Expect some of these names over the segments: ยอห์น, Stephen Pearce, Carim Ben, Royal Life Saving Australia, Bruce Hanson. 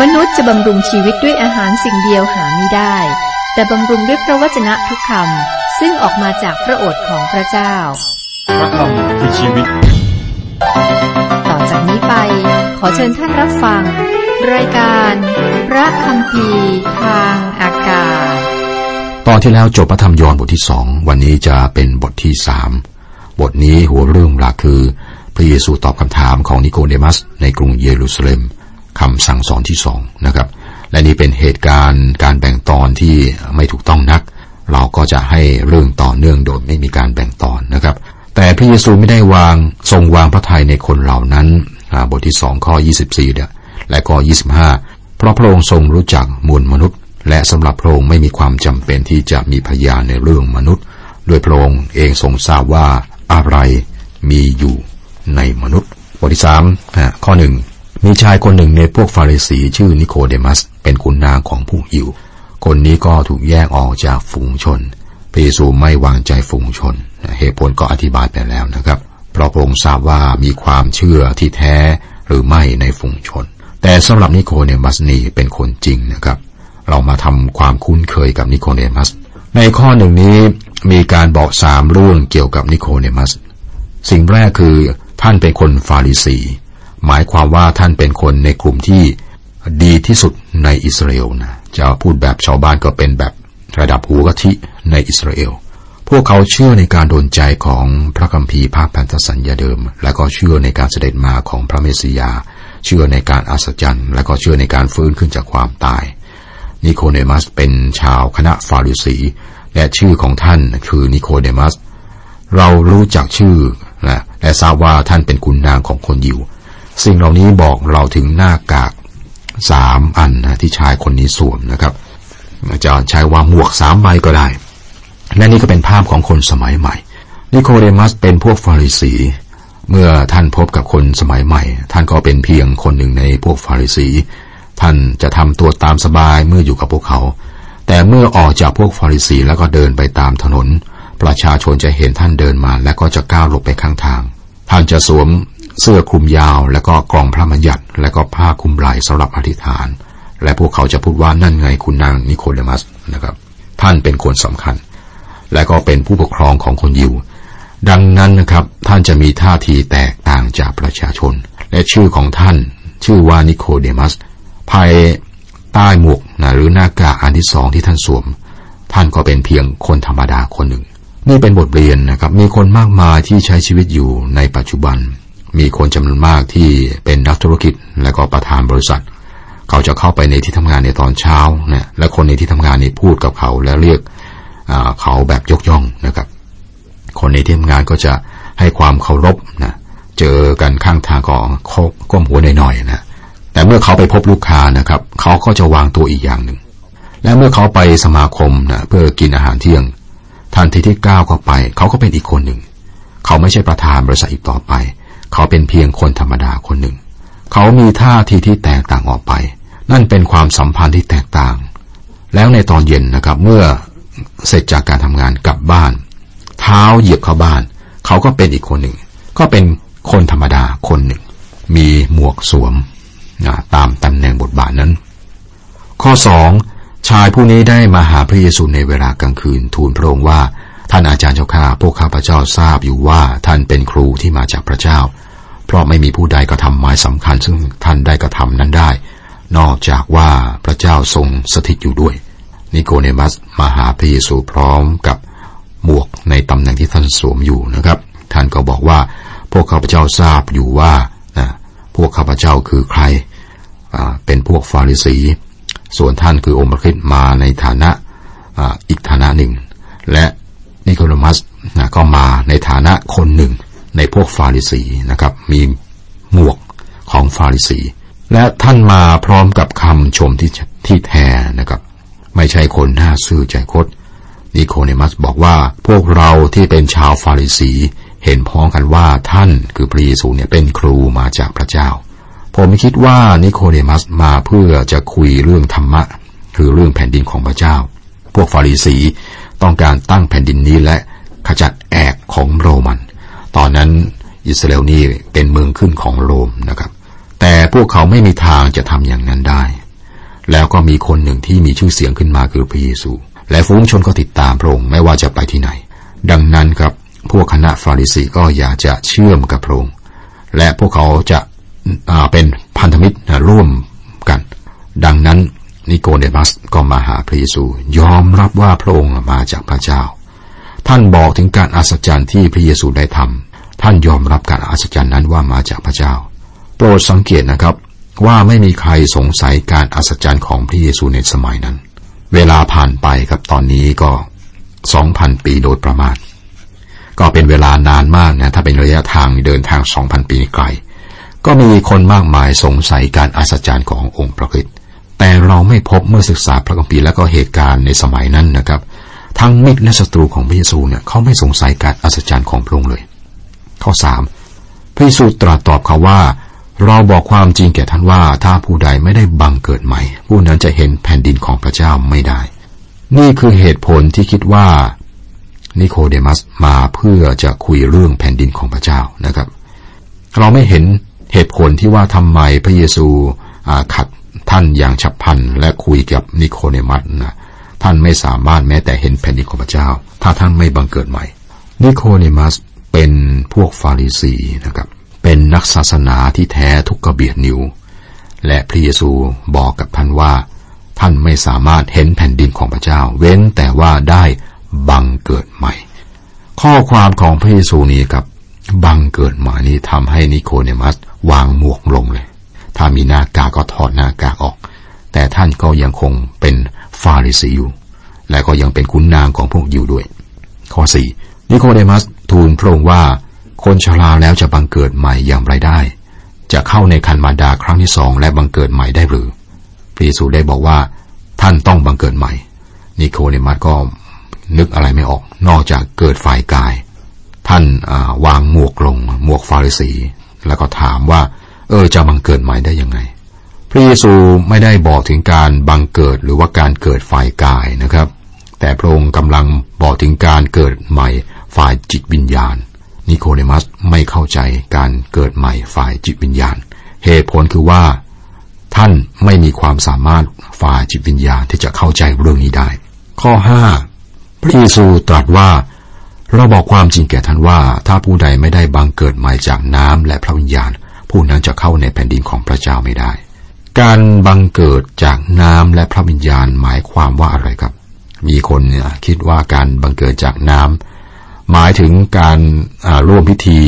มนุษย์จะบำรุงชีวิตด้วยอาหารสิ่งเดียวหาไม่ได้แต่บำรุงด้วยพระวจนะทุกคำซึ่งออกมาจากพระโอษฐ์ของพระเจ้าพระคำคือชีวิตต่อจากนี้ไปขอเชิญท่านรับฟังรายการพระคัมภีร์ทางอากาศตอนที่แล้วจบพระธรรมยอห์นบทที่2วันนี้จะเป็นบทที่3บทนี้หัวเรื่องหลักคือพระเยซูตอบคำถามของนิโคเดมัสในกรุงเยรูซาเล็มคำสั่งสอนที่2นะครับและนี่เป็นเหตุการณ์การแบ่งตอนที่ไม่ถูกต้องนักเราก็จะให้เรื่องต่อเนื่องโดยไม่มีการแบ่งตอนนะครับแต่พระเยซูไม่ได้ทรงวางพระทัยในคนเหล่านั้นบทที่2ข้อ24และข้อ25เพราะพระองค์ทรงรู้จักมวลมนุษย์และสำหรับพระองค์ไม่มีความจำเป็นที่จะมีพยานในเรื่องมนุษย์ด้วยพระองค์เองทรงทราบว่าอะไรมีอยู่ในมนุษย์บทที่3ข้อ1มีชายคนหนึ่งในพวกฟาริสีชื่อนิโคเดมัสเป็นขุนนางของผู้หิวคนนี้ก็ถูกแยกออกจากฝูงชนพระเยซูไม่วางใจฝูงชนเหตุผลก็อธิบายไปแล้วนะครับเพราะพระองค์ทราบว่ามีความเชื่อที่แท้หรือไม่ในฝูงชนแต่สำหรับนิโคเดมัสนี่เป็นคนจริงนะครับเรามาทำความคุ้นเคยกับนิโคเดมัสในข้อหนึ่งนี้มีการบอก3เรื่องเกี่ยวกับนิโคเดมัสสิ่งแรกคือท่านเป็นคนฟาริสีหมายความว่าท่านเป็นคนในกลุ่มที่ดีที่สุดในอิสราเอลนะจะพูดแบบชาวบ้านก็เป็นแบบระดับหัวกะทิในอิสราเอลพวกเขาเชื่อในการโดนใจของพระคัมภีร์ภาคพันธสัญญาเดิมและก็เชื่อในการเสด็จมาของพระเมสสิยาเชื่อในการอัศจรรย์และก็เชื่อในการฟื้นขึ้นจากความตายนิโคเดมัสเป็นชาวคณะฟาริสีและชื่อของท่านคือนิโคเดมัสเรารู้จักชื่อและทราบว่าท่านเป็นขุนนางของคนยิวสิ่งเหล่านี้บอกเราถึงหน้ากาก3อันนะที่ชายคนนี้สวมนะครับอาจารย์ใช้ว่าหมวก3ใบก็ได้และนี่ก็เป็นภาพของคนสมัยใหม่นิโคเดมัสเป็นพวกฟาริสีเมื่อท่านพบกับคนสมัยใหม่ท่านก็เป็นเพียงคนหนึ่งในพวกฟาริสีท่านจะทำตัวตามสบายเมื่ออยู่กับพวกเขาแต่เมื่อออกจากพวกฟาริสีแล้วก็เดินไปตามถนนประชาชนจะเห็นท่านเดินมาและก็จะก้าวหลบไปข้างทางท่านจะสวมเสื้อคลุมยาวและก็กรองพระมัญญัติและก็ผ้าคลุมไหล่สำหรับอธิษฐานและพวกเขาจะพูดว่านั่นไงคุณนางนิโคเดมัสนะครับท่านเป็นคนสำคัญและก็เป็นผู้ปกครองของคนยิวดังนั้นนะครับท่านจะมีท่าทีแตกต่างจากประชาชนและชื่อของท่านชื่อว่านิโคเดมัสภายใต้หมวกหรือหน้ากากอันที่2ที่ท่านสวมท่านก็เป็นเพียงคนธรรมดาคนหนึ่งนี่เป็นบทเรียนนะครับมีคนมากมายที่ใช้ชีวิตอยู่ในปัจจุบันมีคนจำนวนมากที่เป็นนักธุรกิจและก็ประธานบริษัทเขาจะเข้าไปในที่ทำงานในตอนเช้านะและคนในที่ทำงานนี่พูดกับเขาและเรียกเขาแบบยกย่องนะครับคนในที่ทำงานก็จะให้ความเคารพนะเจอกันข้างทางก็ก้มหัวหน่อยๆนะแต่เมื่อเขาไปพบลูกค้านะครับเขาก็จะวางตัวอีกอย่างหนึ่งและเมื่อเขาไปสมาคมนะเพื่อกินอาหารเที่ยงทันทีที่ก้าวเข้าไปเขาก็เป็นอีกคนหนึ่งเขาไม่ใช่ประธานบริษัทอีกต่อไปเขาเป็นเพียงคนธรรมดาคนหนึ่งเขามีท่าทีที่แตกต่างออกไปนั่นเป็นความสัมพันธ์ที่แตกต่างแล้วในตอนเย็นนะครับเมื่อเสร็จจากการทำงานกลับบ้านเท้าเหยียบเข้าบ้านเขาก็เป็นอีกคนหนึ่งก็เป็นคนธรรมดาคนหนึ่งมีหมวกสวมตามตำแหน่งบทบาทนั้นข้อ2ชายผู้นี้ได้มาหาพระเยซูในเวลากลางคืนทูลพระองค์ว่าท่านอาจารย์เจ้าข้าพวกข้าพเจ้าทราบอยู่ว่าท่านเป็นครูที่มาจากพระเจ้าเพราะไม่มีผู้ใดกระทำหมายสำคัญซึ่งท่านได้กระทำนั้นได้นอกจากว่าพระเจ้าทรงสถิตอยู่ด้วยนิโคเดมัสมาหาพระเยซูพร้อมกับหมวกในตำแหน่งที่ท่านสวมอยู่นะครับท่านก็บอกว่าพวกข้าพเจ้าทราบอยู่ว่าพวกข้าพเจ้าคือใครเป็นพวกฟาริสีส่วนท่านคือองค์พระคริสต์มาในฐานะอีกฐานะหนึ่งและนิโคเดมัสก็มาในฐานะคนหนึ่งในพวกฟาริสีนะครับมีหมวกของฟาริสีและท่านมาพร้อมกับคำชมที่แท้นะครับไม่ใช่คนหน้าซื่อใจคดนิโคเดมัสบอกว่าพวกเราที่เป็นชาวฟาริสีเห็นพ้องกันว่าท่านคือพระเยซูเนี่ยเป็นครูมาจากพระเจ้าผมไม่คิดว่านิโคเดมัสมาเพื่อจะคุยเรื่องธรรมะคือเรื่องแผ่นดินของพระเจ้าพวกฟาริสีต้องการตั้งแผ่นดินนี้และขจัดแอกของโรมันตอนนั้นอิสราเอลนี่เป็นเมืองขึ้นของโรมนะครับแต่พวกเขาไม่มีทางจะทำอย่างนั้นได้ แล้วก็มีคนหนึ่งที่มีชื่อเสียงขึ้นมาคือพระเยซูและฝูงชนก็ติดตามพระองค์ไม่ว่าจะไปที่ไหนดังนั้นครับพวกคณะฟาริสีก็อยากจะเชื่อมกับพระองค์และพวกเขาจะเป็นพันธมิตรร่วมกันดังนั้นนิโคเดมัสก็มาหาพระเยซูยอมรับว่าพระองค์มาจากพระเจ้าท่านบอกถึงการอัศจรรย์ที่พระเยซูได้ทำท่านยอมรับการอัศจรรย์นั้นว่ามาจากพระเจ้าโปรดสังเกตนะครับว่าไม่มีใครสงสัยการอัศจรรย์ของพระเยซูในสมัยนั้นเวลาผ่านไปครับตอนนี้ก็ 2,000 ปีโดยประมาณก็เป็นเวลานานมากนะถ้าเป็นระยะทางเดินทาง 2,000 ปีไกลก็มีคนมากมายสงสัยการอัศจรรย์ขององค์พระคริสต์แต่เราไม่พบเมื่อศึกษาพระคัมภีร์และก็เหตุการณ์ในสมัยนั้นนะครับทั้งมิตรและศัตรูของพระเยซูเนี่ยเขาไม่สงสัยการอัศจรรย์ของพระองค์เลยข้อ 3 พระเยซูตรัสตอบเขาว่าเราบอกความจริงแก่ท่านว่าถ้าผู้ใดไม่ได้บังเกิดใหม่ผู้นั้นจะเห็นแผ่นดินของพระเจ้าไม่ได้นี่คือเหตุผลที่คิดว่านิโคเดมัสมาเพื่อจะคุยเรื่องแผ่นดินของพระเจ้านะครับเราไม่เห็นเหตุผลที่ว่าทำไมพระเยซูขัดท่านอย่างฉับพลันและคุยกับนิโคเดมัสนะท่านไม่สามารถแม้แต่เห็นแผ่นดินของพระเจ้าถ้าท่านไม่บังเกิดใหม่นิโคเดมัสเป็นพวกฟาริสีนะครับเป็นนักศาสนาที่แท้ทุกกระเบียดนิ้วและพระเยซูบอกกับท่านว่าท่านไม่สามารถเห็นแผ่นดินของพระเจ้าเว้นแต่ว่าได้บังเกิดใหม่ข้อความของพระเยซูนี้ครับบังเกิดใหม่นี้ทำให้นิโคเดมัสวางหมวกลงเลยถ้ามีหน้ากากก็ถอดหน้ากากออกแต่ท่านก็ยังคงเป็นฟาริสีอยู่และก็ยังเป็นขุนนางของพวกยิวด้วยข้อ 4 นิโคเดมัสทูลพระองค์ว่าคนชราแล้วจะบังเกิดใหม่อย่างไรได้จะเข้าในคันมารดาครั้งที่2และบังเกิดใหม่ได้หรือพระเยซูได้บอกว่าท่านต้องบังเกิดใหม่นิโคเดมัสก็นึกอะไรไม่ออกนอกจากเกิดฝ่ายกายท่านวางหมวกลงหมวกฟาริสีแล้วก็ถามว่าจะบังเกิดใหม่ได้ยังไงพระเยซูไม่ได้บอกถึงการบังเกิดหรือว่าการเกิดฝ่ายกายนะครับแต่พระองค์กำลังบอกถึงการเกิดใหม่ฝ่ายจิตวิญญาณนิโคเดมัสไม่เข้าใจการเกิดใหม่ฝ่ายจิตวิญญาณเหตุผลคือว่าท่านไม่มีความสามารถฝ่ายจิตวิญญาณที่จะเข้าใจเรื่องนี้ได้ข้อ 5 พระเยซูตรัสว่าเราบอกความจริงแก่ท่านว่าถ้าผู้ใดไม่ได้บังเกิดใหม่จากน้ำและพระวิญญาณผู้นั้นจะเข้าในแผ่นดินของพระเจ้าไม่ได้การบังเกิดจากน้ำและพระวิญญาณหมายความว่าอะไรครับมีคนเนี่ยคิดว่าการบังเกิดจากน้ำหมายถึงการร่วมพิธี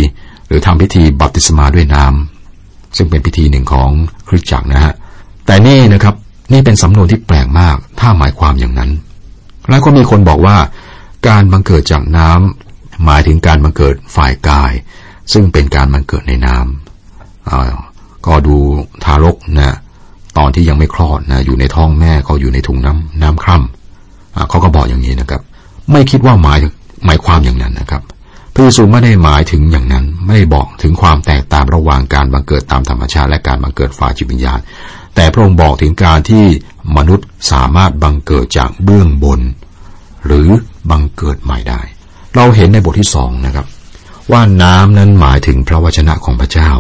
หรือทำพิธีบัพติศมาด้วยน้ำซึ่งเป็นพิธีหนึ่งของคริสตจักรนะฮะแต่นี่นะครับนี่เป็นสำนวนที่แปลกมากถ้าหมายความอย่างนั้นแล้วก็มีคนบอกว่าการบังเกิดจากน้ำหมายถึงการบังเกิดฝ่ายกายซึ่งเป็นการบังเกิดในน้ำก็ดูทารกนะตอนที่ยังไม่คลอดนะอยู่ในท้องแม่ก็อยู่ในถุงน้ำคร่ำเขาก็บอกอย่างนี้นะครับไม่คิดว่าหมายความอย่างนั้นนะครับพระเยซูไม่ได้หมายถึงอย่างนั้นไม่ได้บอกถึงความแตกต่างระหว่างการบังเกิดตามธรรมชาติและการบังเกิดฝ่ายจิตวิญญาณแต่พระองค์บอกถึงการที่มนุษย์สามารถบังเกิดจากเบื้องบนหรือบังเกิดใหม่ได้เราเห็นในบทที่2นะครับว่าน้ำนั้นหมายถึงพระวจนะของพระเจ้า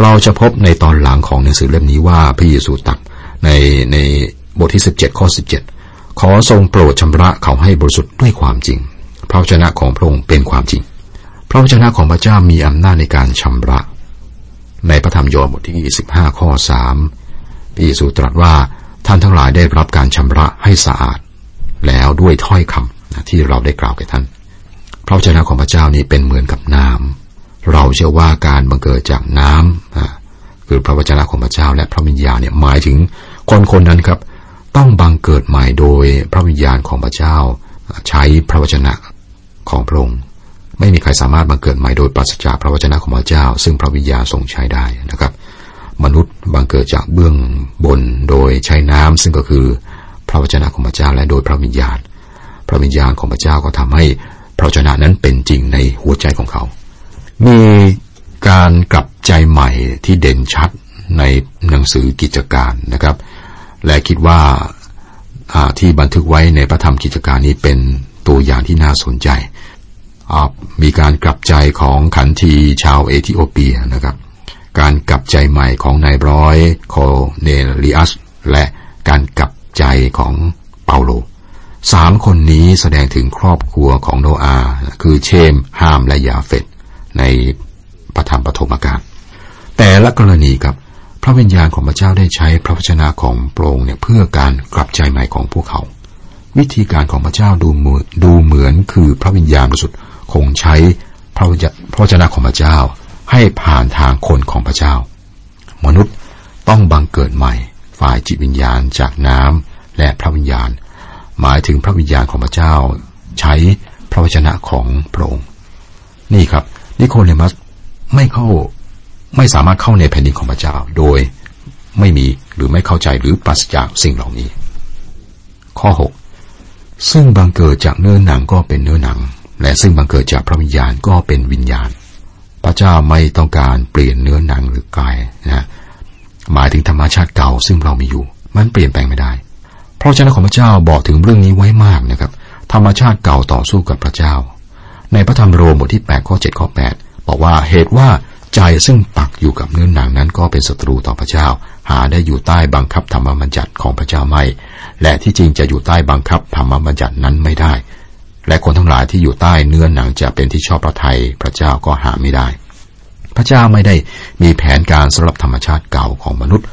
เราจะพบในตอนหลังของหนังสือเล่มนี้ว่าพระเยซูตรัสในบทที่17ข้อ17ขอทรงโปรดชำระเขาให้บริสุทธิ์ด้วยความจริงพระวจนะของพระองค์เป็นความจริงพระวจนะของพระเจ้ามีอำนาจในการชำระในพระธรรมยอห์นบทที่15ข้อ3พระเยซูตรัสว่าท่านทั้งหลายได้รับการชำระให้สะอาดแล้วด้วยถ้อยคำที่เราได้กล่าวแก่ท่านพระวจนะของพระเจ้านี้เป็นเหมือนกับน้ำเราเชื่อว่าการบังเกิดจากน้ำคือพระวจนะของพระเจ้าและพระวิญญาณเนี่ยหมายถึงคนคนนั้นครับต้องบังเกิดใหม่โดยพระวิญญาณของพระเจ้าใช้พระวจนะของพระองค์ไม่มีใครสามารถบังเกิดใหม่โดยปราศจากพระวจนะของพระเจ้าซึ่งพระวิญญาณทรงใช้ได้นะครับมนุษย์บังเกิดจากเบื้องบนโดยใช้น้ำซึ่งก็คือพระวจนะของพระเจ้าและโดยพระวิญญาณของพระเจ้าก็ทำให้พระวจนะนั้นเป็นจริงในหัวใจของเขามีการกลับใจใหม่ที่เด่นชัดในหนังสือกิจการนะครับและคิดว่าที่บันทึกไว้ในพระธรรมกิจการนี้เป็นตัวอย่างที่น่าสนใจมีการกลับใจของขันทีชาวเอธิโอเปียนะครับการกลับใจใหม่ของนายร้อยโคเนลิอัสและ การกลับใจของเปาโลสามคนนี้แสดงถึงครอบครัวของโนอาห์คือเชมฮามและยาเฟตในพระธรรมปฐมกาลแต่ละกรณีครับพระวิญญาณของพระเจ้าได้ใช้พระวจนะของพระองค์เนี่ยเพื่อการกลับใจใหม่ของพวกเขาวิธีการของพระเจ้าดูเหมือนคือพระวิญญาณบริสุทธิ์คงใช้พระวจนะของพระเจ้าให้ผ่านทางคนของพระเจ้ามนุษย์ต้องบังเกิดใหม่ฝ่ายจิตวิญญาณจากน้ำและพระวิญญาณหมายถึงพระวิญญาณของพระเจ้าใช้พระวจนะของพระองค์นี่ครับนิโคเลมัสไม่สามารถเข้าในแผ่นดินของพระเจ้าโดยไม่มีหรือไม่เข้าใจหรือปราศจากสิ่งเหล่านี้ข้อ6ซึ่งบังเกิดจากเนื้อหนังก็เป็นเนื้อหนังและซึ่งบังเกิดจากพระวิญญาณก็เป็นวิญญาณพระเจ้าไม่ต้องการเปลี่ยนเนื้อหนังหรือกายนะหมายถึงธรรมชาติเก่าซึ่งเรามีอยู่มันเปลี่ยนแปลงไม่ได้พระวจนะของพระเจ้าบอกถึงเรื่องนี้ไว้มากนะครับธรรมชาติเก่าต่อสู้กับพระเจ้าในพระธรรมโรมบทที่8ข้อ7ข้อ8บอกว่าเหตุว่าใจซึ่งปักอยู่กับเนื้อหนังนั้นก็เป็นศัตรูต่อพระเจ้าหาได้อยู่ใต้บังคับธรรมบัญญัติของพระเจ้าไม่และที่จริงจะอยู่ใต้บังคับธรรมบัญญัตินั้นไม่ได้และคนทั้งหลายที่อยู่ใต้เนื้อหนังจะเป็นที่ชอบพระทัยพระเจ้าก็หาไม่ได้พระเจ้าไม่ได้มีแผนการสำหรับธรรมชาติเก่าของมนุษย์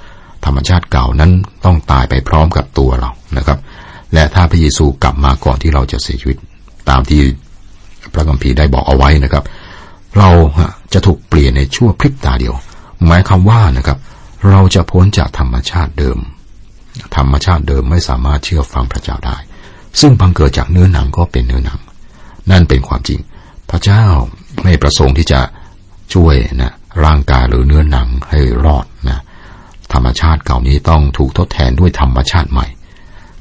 ธรรมชาติเก่านั้นต้องตายไปพร้อมกับตัวเรานะครับและถ้าพระเยซูกลับมาก่อนที่เราจะเสียชีวิตตามที่พระคัมภีร์ได้บอกเอาไว้นะครับเราจะถูกเปลี่ยนในชั่วพริบตาเดียวหมายความว่านะครับเราจะพ้นจากธรรมชาติเดิมธรรมชาติเดิมไม่สามารถเชื่อฟังพระเจ้าได้ซึ่งบังเกิดจากเนื้อหนังก็เป็นเนื้อหนังนั่นเป็นความจริงพระเจ้าไม่ประสงค์ที่จะช่วยนะร่างกายหรือเนื้อหนังให้รอดนะธรรมชาติเก่านี้ต้องถูกทดแทนด้วยธรรมชาติใหม่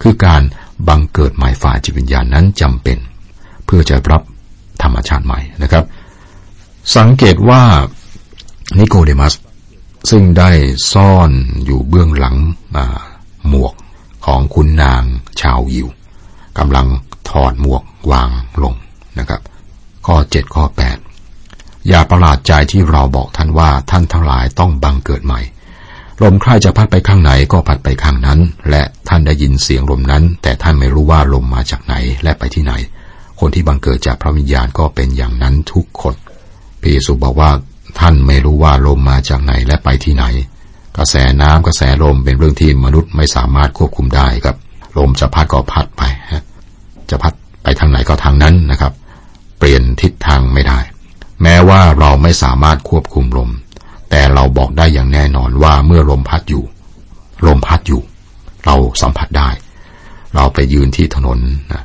คือการบังเกิดใหม่ฝ่ายจิตวิญญาณนั้นจำเป็นเพื่อจะรับธรรมชาติใหม่นะครับสังเกตว่านิโคเดมัสซึ่งได้ซ่อนอยู่เบื้องหลังหมวกของคุณนางชาวยิวกำลังถอดหมวกวางลงนะครับข้อ7ข้อ8อย่าประหลาดใจที่เราบอกท่านว่าท่านทั้งหลายต้องบังเกิดใหม่ลมใคร่จะพัดไปข้างไหนก็พัดไปข้างนั้นและท่านได้ยินเสียงลมนั้นแต่ท่านไม่รู้ว่าลมมาจากไหนและไปที่ไหนคนที่บังเกิดจากพระวิญญาณก็เป็นอย่างนั้นทุกคนพระเยซูบอกว่าท่านไม่รู้ว่าลมมาจากไหนและไปที่ไหนกระแสน้ำกระแสลมเป็นเรื่องที่มนุษย์ไม่สามารถควบคุมได้ครับลมจะพัดก็พัดไปจะพัดไปทางไหนก็ทางนั้นนะครับเปลี่ยนทิศทางไม่ได้แม้ว่าเราไม่สามารถควบคุมลมแต่เราบอกได้อย่างแน่นอนว่าเมื่อลมพัดอยู่เราสัมผัสได้เราไปยืนที่ถนนนะ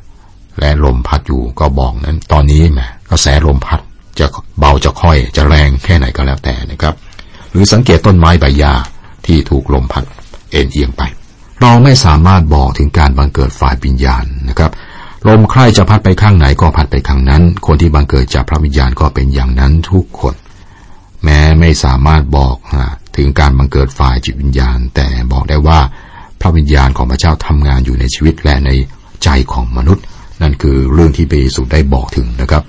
และลมพัดอยู่ก็บอกนั้นตอนนี้แหมกระแสลมพัดจะเบาจะค่อยจะแรงแค่ไหนก็แล้วแต่นะครับหรือสังเกตต้นไม้ใบหญ้าที่ถูกลมพัดเอ็นเอียงไปเราไม่สามารถบอกถึงการบังเกิดฝ่ายวิญญาณนะครับลมใคร่จะพัดไปข้างไหนก็พัดไปข้างนั้นคนที่บังเกิดจากพระวิญญาณก็เป็นอย่างนั้นทุกคนแม้ไม่สามารถบอกถึงการบังเกิดฝ่ายจิตวิญญาณแต่บอกได้ว่าพระวิญญาณของพระเจ้าทำงานอยู่ในชีวิตและในใจของมนุษย์นั่นคือเรื่องที่พระเยซูได้บอกถึงนะครับ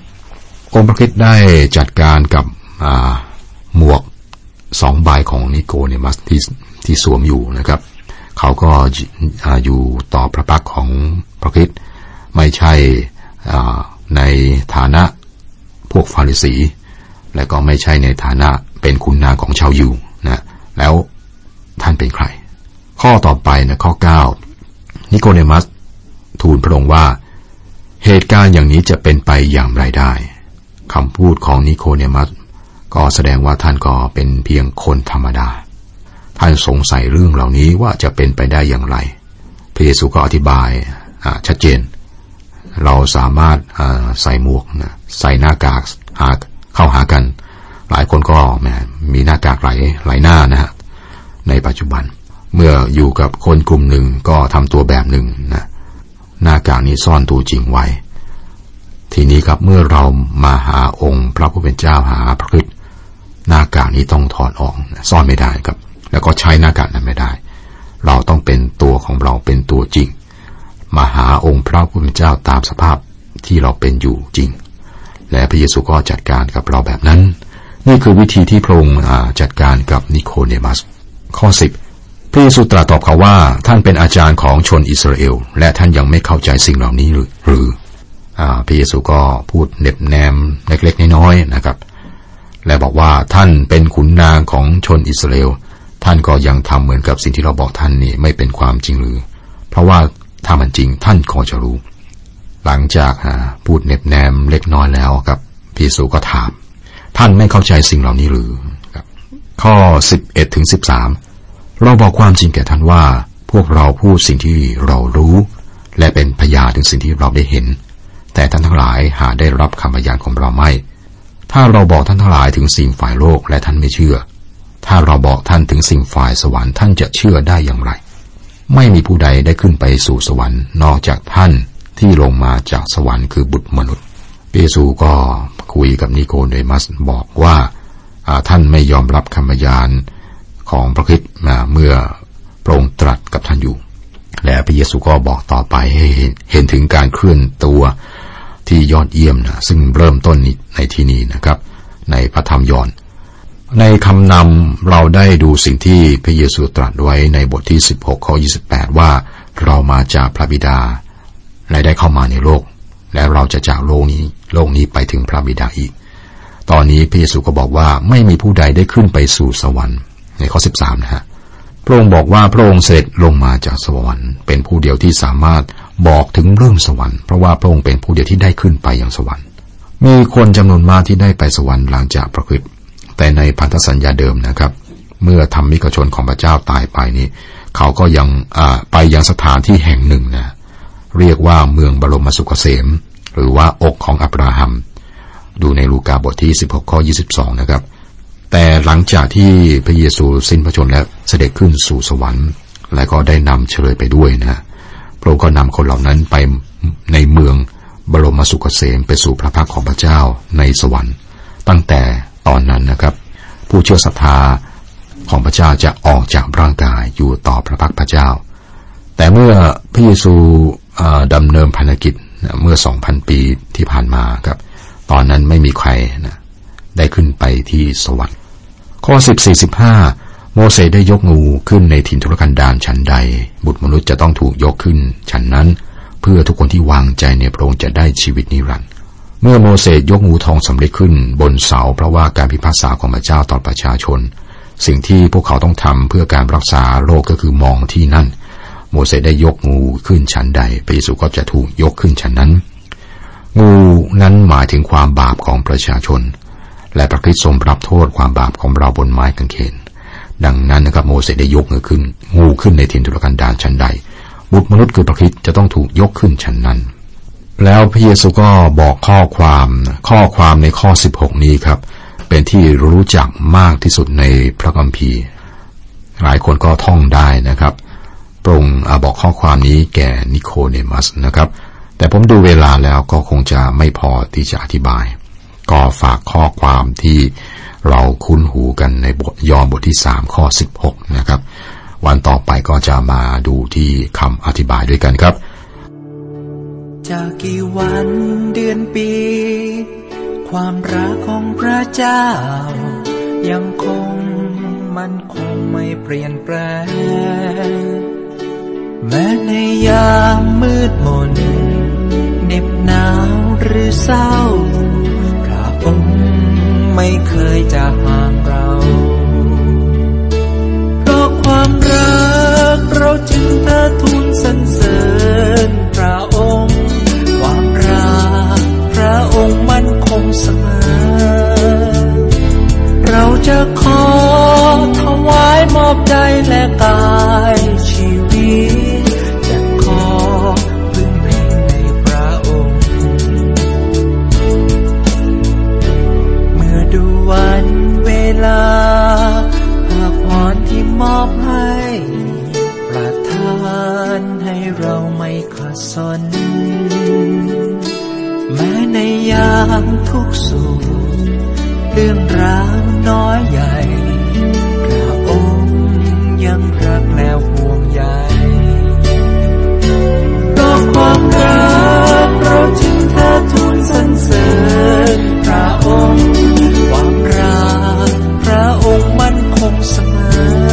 องค์พระคริสต์ได้จัดการกับหมวก2ใบของนิโคเดมัสที่สวมอยู่นะครับเขาก็อยู่ต่อพระพักของพระคริสต์ไม่ใช่ในฐานะพวกฟาริสีและก็ไม่ใช่ในฐานะเป็นคุณนางของชาวยิวนะแล้วท่านเป็นใครข้อต่อไปนะข้อ9นิโคเดมัสทูลพระองค์ว่าเหตุการณ์อย่างนี้จะเป็นไปอย่างไรได้คำพูดของนิโคเดมัสก็แสดงว่าท่านก็เป็นเพียงคนธรรมดาท่านสงสัยเรื่องเหล่านี้ว่าจะเป็นไปได้อย่างไรพระเยซูก็อธิบายชัดเจนเราสามารถใส่หมวกนะใส่หน้ากากเข้าหากันหลายคนก็มีหน้ากากหลายหน้านะฮะในปัจจุบันเมื่ออยู่กับคนกลุ่มหนึ่งก็ทำตัวแบบหนึ่งนะหน้ากากนี้ซ่อนตัวจริงไว้ทีนี้ครับเมื่อเรามาหาองค์พระผู้เป็นเจ้าหาพระคริสต์หน้ากากนี้ต้องถอดออกซ่อนไม่ได้ครับแล้วก็ใช้หน้ากากนั้นไม่ได้เราต้องเป็นตัวของเราเป็นตัวจริงมาหาองค์พระผู้เป็นเจ้าตามสภาพที่เราเป็นอยู่จริงและพระเยซูก็จัดการกับเราแบบนั้นนี่คือวิธีที่พระองค์จัดการกับนิโคเดมัสข้อ10 พระเยซูตรัสตอบเขาว่าท่านเป็นอาจารย์ของชนอิสราเอลและท่านยังไม่เข้าใจสิ่งเหล่านี้หรือพระเยซูก็พูดเน็บแนมเล็กๆน้อยๆนะครับและบอกว่าท่านเป็นขุนนางของชนอิสราเอลท่านก็ยังทำเหมือนกับสิ่งที่เราบอกท่านนี่ไม่เป็นความจริงหรือเพราะว่าถ้ามันจริงท่านคงจะรู้หลังจากพูดเน็บแนมเล็กน้อยแล้วครับพระเยซูก็ถามท่านไม่เข้าใจสิ่งเหล่านี้หรือครับข้อ 11-13 เราบอกความจริงแก่ท่านว่าพวกเราพูดสิ่งที่เรารู้และเป็นพยานถึงสิ่งที่เราได้เห็นแต่ท่านทั้งหลายหาได้รับคำพยานของเราไม่ถ้าเราบอกท่านทั้งหลายถึงสิ่งฝ่ายโลกและท่านไม่เชื่อถ้าเราบอกท่านถึงสิ่งฝ่ายสวรรค์ท่านจะเชื่อได้อย่างไรไม่มีผู้ใดได้ขึ้นไปสู่สวรรค์นอกจากท่านที่ลงมาจากสวรรค์คือบุตรมนุษย์พระเยซูก็คุยกับนิโคเดมัสบอกว่าท่านไม่ยอมรับคำพยานของพระคริสต์เมื่อพระองค์ตรัสกับท่านอยู่และพระเยซูก็บอกต่อไปให้เห็นถึงการเคลื่อนตัวที่ยอดเยี่ยมนะซึ่งเริ่มต้นในที่นี้นะครับในพระธรรมยอห์นในคำนำเราได้ดูสิ่งที่พระเยซูตรัสไว้ในบทที่16ข้อ28ว่าเรามาจากพระบิดาและได้เข้ามาในโลกและเราจะจากโลกนี้ไปถึงพระบิดาอีกตอนนี้พระเยซูก็บอกว่าไม่มีผู้ใดได้ขึ้นไปสู่สวรรค์ในข้อ13นะฮะพระองค์บอกว่าพระองค์เสด็จลงมาจากสวรรค์เป็นผู้เดียวที่สามารถบอกถึงเรื่องสวรรค์เพราะว่าพระองค์เป็นผู้เดียวที่ได้ขึ้นไปยังสวรรค์มีคนจำนวนมากที่ได้ไปสวรรค์หลังจากพระคริสต์แต่ในพันธสัญญาเดิมนะครับเมื่อธรรมิกชนของพระเจ้าตายไปนี้เขาก็ยังไปยังสถานที่แห่งหนึ่งนะเรียกว่าเมืองบรมสุขเกษมหรือว่าอกของอับราฮัมดูในลูกาบทที่16ข้อ22นะครับแต่หลังจากที่พระเยซูสิ้นพระชนม์แล้วเสด็จขึ้นสู่สวรรค์และก็ได้นำเฉลยไปด้วยนะพระองค์ก็นำคนเหล่านั้นไปในเมืองบรมสุขเกษมไปสู่พระพักของพระเจ้าในสวรรค์ตั้งแต่ตอนนั้นนะครับผู้เชื่อศรัทธาของพระเจ้าจะออกจากร่างกายอยู่ต่อพระพักพระเจ้าแต่เมื่อพระเยซูดำเนินภารกิจเมื่อ 2,000 ปีที่ผ่านมาครับตอนนั้นไม่มีใครนะได้ขึ้นไปที่สวรรค์ข้อ 14-15 โมเสสได้ยกงูขึ้นในถิ่นทุรกันดารชั้นใดบุตรมนุษย์จะต้องถูกยกขึ้นชั้นนั้นเพื่อทุกคนที่วางใจในพระองค์จะได้ชีวิตนิรันดร์เมื่อโมเสสยกงูทองสำริดขึ้นบนเสาเพราะว่าการพิพากษาของพระเจ้าต่อประชาชนสิ่งที่พวกเขาต้องทำเพื่อการรักษาโลกก็คือมองที่นั่นโมเสสได้ยกงูขึ้นชั้นใดพระเยซูก็จะถูกยกขึ้นชั้นนั้นงูนั้นหมายถึงความบาปของประชาชนและพระคริสต์ทรงรับโทษความบาปของเราบนไม้กางเขนดังนั้นนะครับโมเสสได้ยกงูขึ้นในถิ่นทุรกันดารชั้นใดบุตรมนุษย์คือพระคริสต์จะต้องถูกยกขึ้นชั้นนั้นแล้วพระเยซูก็บอกข้อความในข้อ16นี้ครับเป็นที่รู้จักมากที่สุดในพระคัมภีร์หลายคนก็ท่องได้นะครับพระองค์บอกข้อความนี้แก่นิโคเดมัสนะครับแต่ผมดูเวลาแล้วก็คงจะไม่พอที่จะอธิบายก็ฝากข้อความที่เราคุ้นหูกันในบทยอห์นบทที่3ข้อ16นะครับวันต่อไปก็จะมาดูที่คำอธิบายด้วยกันครับจากกี่วันเดือนปีความรักของพระเจ้ายังคงมันคงไม่เปลี่ยนแปลงแม้ในยามมืดมนเหน็บหนาวหรือเศร้าพระองค์ไม่เคยจากห่างเราเพราะความรักเราจึงเทิดทูนสรรเสริญพระองค์ความรักพระองค์มั่นคงเสมอเราจะขอถวายมอบใจและกายชีวิตจะขอพึ่งพิงในพระองค์เมื่อดูวันเวลาพระพรที่มอบให้ประทานให้เราไม่ขาดสนแม้ในยามทุกสุขเรื่องราวน้อยใหญ่พระองค์ยังรักและห่วงใยต่อความรักเราจึงเทิดทูนสรรเสริญพระองค์ความรักพระองค์มั่นคงเสมอ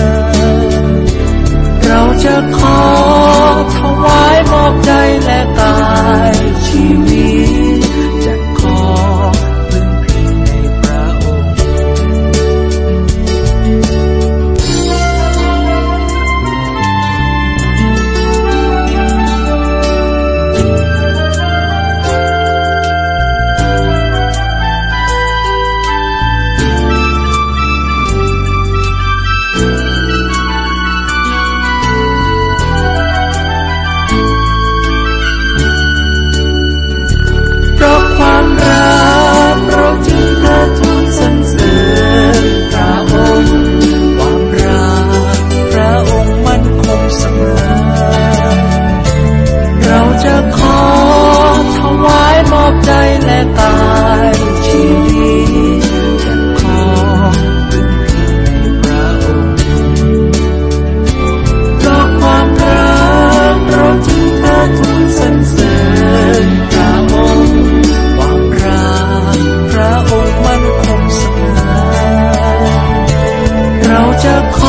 จะขอ